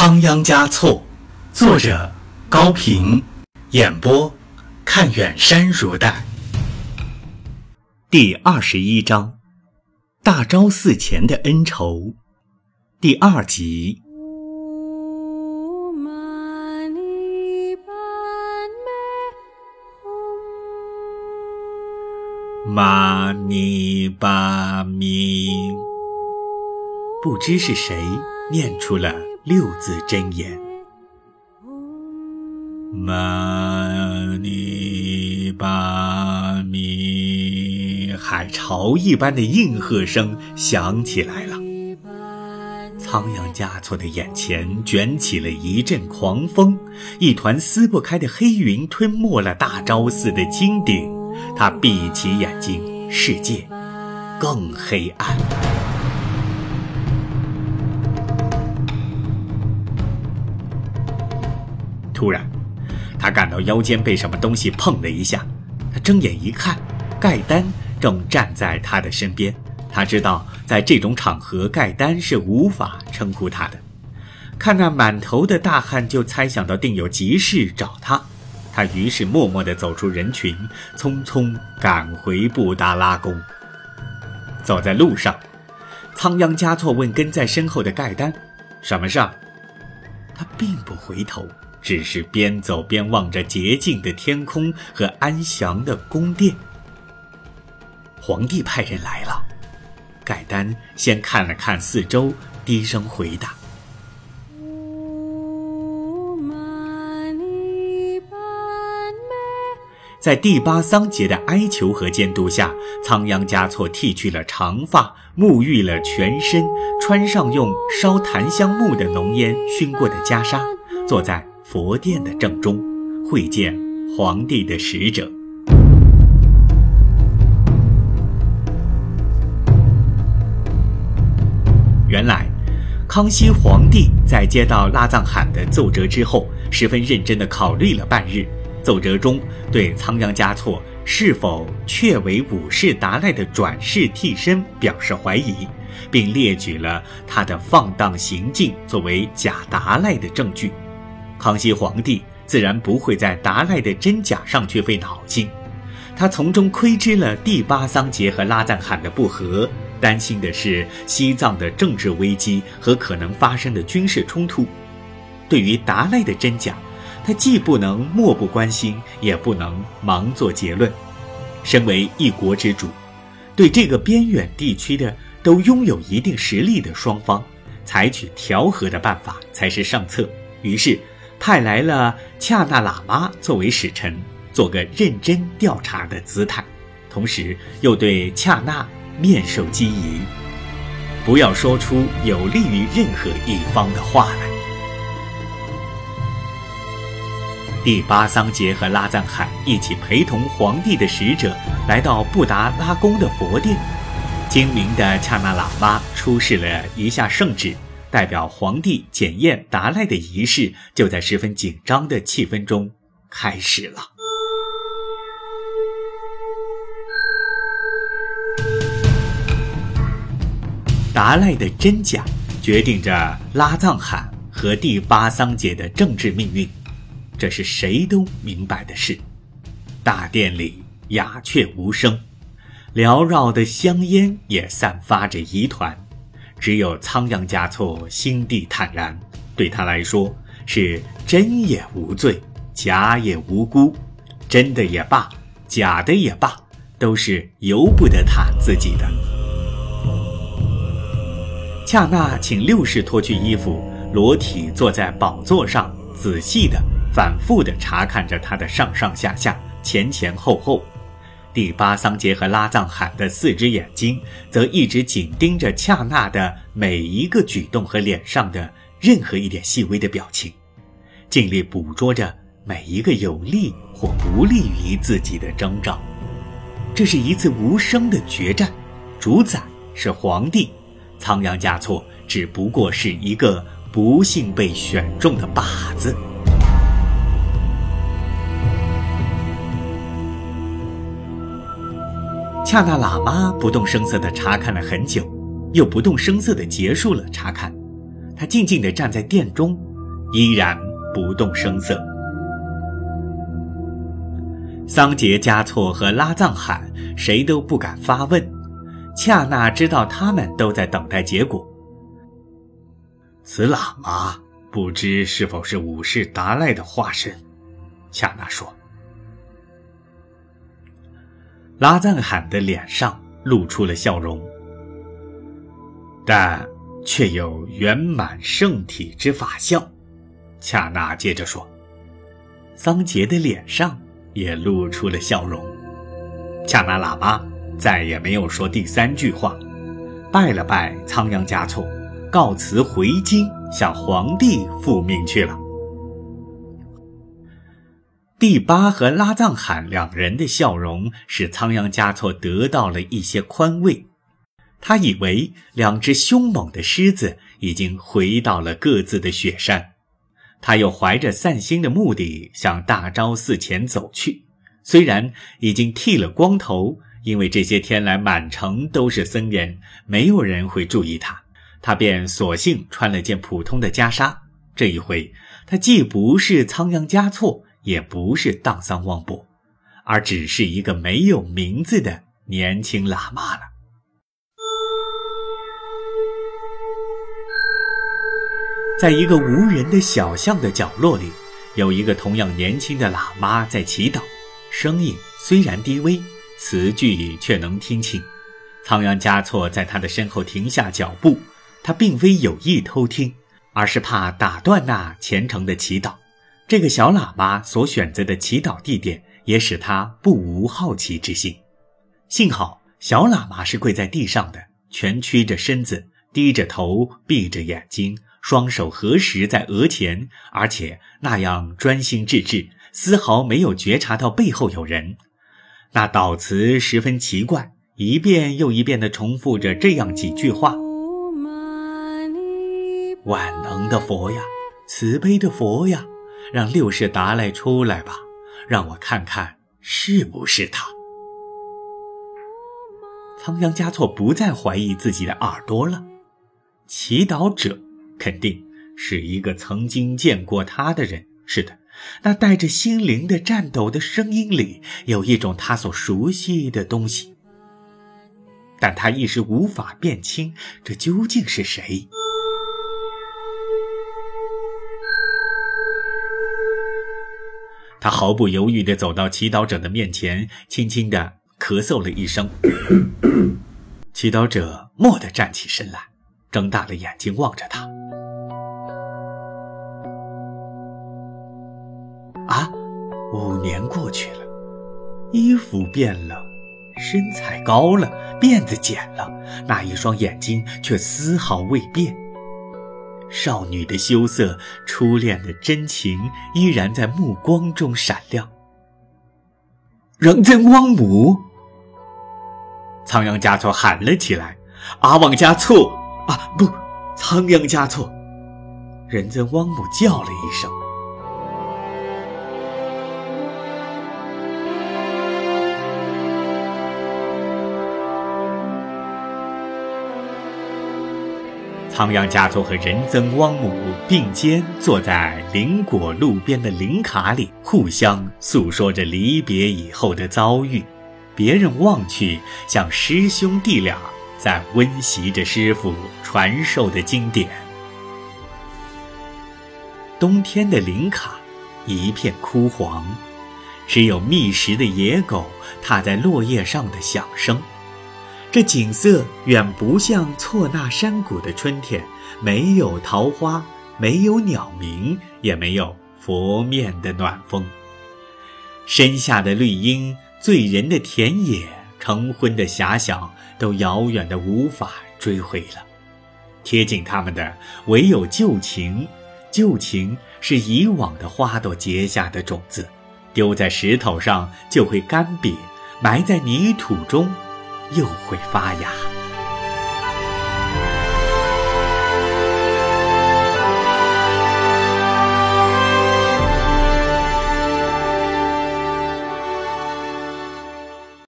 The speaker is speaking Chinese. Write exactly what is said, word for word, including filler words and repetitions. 仓央嘉措，作者高平，演播看远山如黛。第二十一章，大昭寺前的恩仇，第二集。玛尼巴咪，不知是谁念出了六字真言。玛尼巴咪，海潮一般的应和声响起来了。仓央嘉措的眼前卷起了一阵狂风，一团撕不开的黑云吞没了大昭寺的金顶。他闭起眼睛，世界更黑暗。突然，他感到腰间被什么东西碰了一下，他睁眼一看，盖丹正站在他的身边。他知道，在这种场合，盖丹是无法称呼他的。看那满头的大汗，就猜想到定有急事找他。他于是默默地走出人群，匆匆赶回布达拉宫。走在路上，仓央嘉措问跟在身后的盖丹：“什么事儿？”他并不回头，只是边走边望着洁净的天空和安详的宫殿。皇帝派人来了。盖丹先看了看四周，低声回答。在第八桑杰的哀求和监督下，仓央嘉措剃去了长发，沐浴了全身，穿上用烧檀香木的浓烟熏过的袈裟，坐在佛殿的正中，会见皇帝的使者。原来，康熙皇帝在接到拉藏汗的奏折之后，十分认真地考虑了半日。奏折中对仓央嘉措是否确为五世达赖的转世替身表示怀疑，并列举了他的放荡行径作为假达赖的证据。康熙皇帝自然不会在达赖的真假上去费脑筋，他从中窥知了第八桑杰和拉赞汗的不和，担心的是西藏的政治危机和可能发生的军事冲突。对于达赖的真假，他既不能漠不关心，也不能盲做结论。身为一国之主，对这个边远地区的都拥有一定实力的双方，采取调和的办法才是上策。于是派来了恰那喇嘛作为使臣，做个认真调查的姿态，同时又对恰那面授机宜，不要说出有利于任何一方的话来。第八桑杰和拉赞汗一起陪同皇帝的使者来到布达拉宫的佛殿，精明的恰那喇嘛出示了一下圣旨，代表皇帝检验达赖的仪式就在十分紧张的气氛中开始了。达赖的真假决定着拉藏汗和第八桑杰的政治命运，这是谁都明白的事。大殿里鸦雀无声，缭绕的香烟也散发着疑团，只有仓央嘉措心地坦然，对他来说是真也无罪，假也无辜，真的也罢，假的也罢，都是由不得他自己的。恰那请六世脱去衣服，裸体坐在宝座上，仔细的反复地查看着他的上上下下，前前后后。第八桑杰和拉藏汗的四只眼睛则一直紧盯着恰那的每一个举动和脸上的任何一点细微的表情，尽力捕捉着每一个有利或不利于自己的征兆。这是一次无声的决战，主宰是皇帝，仓央嘉措只不过是一个不幸被选中的靶子。恰那喇嘛不动声色地查看了很久，又不动声色地结束了查看。他静静地站在殿中，依然不动声色。桑杰嘉措和拉藏罕谁都不敢发问，恰那知道他们都在等待结果。此喇嘛不知是否是五世达赖的化身，恰那说。拉赞罕的脸上露出了笑容，但却有圆满圣体之法相，恰那接着说。桑杰的脸上也露出了笑容。恰那喇嘛再也没有说第三句话，拜了拜仓央嘉措，告辞回京，向皇帝复命去了。第八和拉藏罕两人的笑容使仓央嘉措得到了一些宽慰，他以为两只凶猛的狮子已经回到了各自的雪山。他又怀着散心的目的向大昭寺前走去，虽然已经剃了光头，因为这些天来满城都是僧人，没有人会注意他，他便索性穿了件普通的袈裟。这一回他既不是仓央嘉措，也不是荡桑旺布，而只是一个没有名字的年轻喇嘛了。在一个无人的小巷的角落里，有一个同样年轻的喇嘛在祈祷，声音虽然低微，词句却能听清。仓央嘉措在他的身后停下脚步，他并非有意偷听，而是怕打断那虔诚的祈祷。这个小喇嘛所选择的祈祷地点也使他不无好奇之心。幸好小喇嘛是跪在地上的，蜷曲着身子，低着头，闭着眼睛，双手合十在额前，而且那样专心致志，丝毫没有觉察到背后有人。那祷词十分奇怪，一遍又一遍地重复着这样几句话：万能的佛呀，慈悲的佛呀，让六世达赖出来吧，让我看看是不是他。仓央嘉措不再怀疑自己的耳朵了，祈祷者肯定是一个曾经见过他的人。是的，那带着心灵的颤抖的声音里有一种他所熟悉的东西，但他一时无法辨清这究竟是谁。他毫不犹豫地走到祈祷者的面前，轻轻地咳嗽了一声。祈祷者蓦地站起身来，睁大了眼睛望着他。啊，五年过去了，衣服变了，身材高了，辫子剪了，那一双眼睛却丝毫未变。少女的羞涩，初恋的真情依然在目光中闪亮。仁增汪姆！仓央嘉措喊了起来：“阿旺嘉措！啊，不，仓央嘉措！”仁增汪姆叫了一声。仓央嘉措和仁增汪姆并肩坐在林果路边的林卡里，互相诉说着离别以后的遭遇。别人望去，像师兄弟俩在温习着师父传授的经典。冬天的林卡一片枯黄，只有觅食的野狗踏在落叶上的响声。这景色远不像错那山谷的春天，没有桃花，没有鸟鸣，也没有拂面的暖风。身下的绿荫，醉人的田野，晨昏的遐想，都遥远的无法追回了。贴近他们的唯有旧情，旧情是以往的花朵结下的种子，丢在石头上就会干瘪，埋在泥土中又会发芽。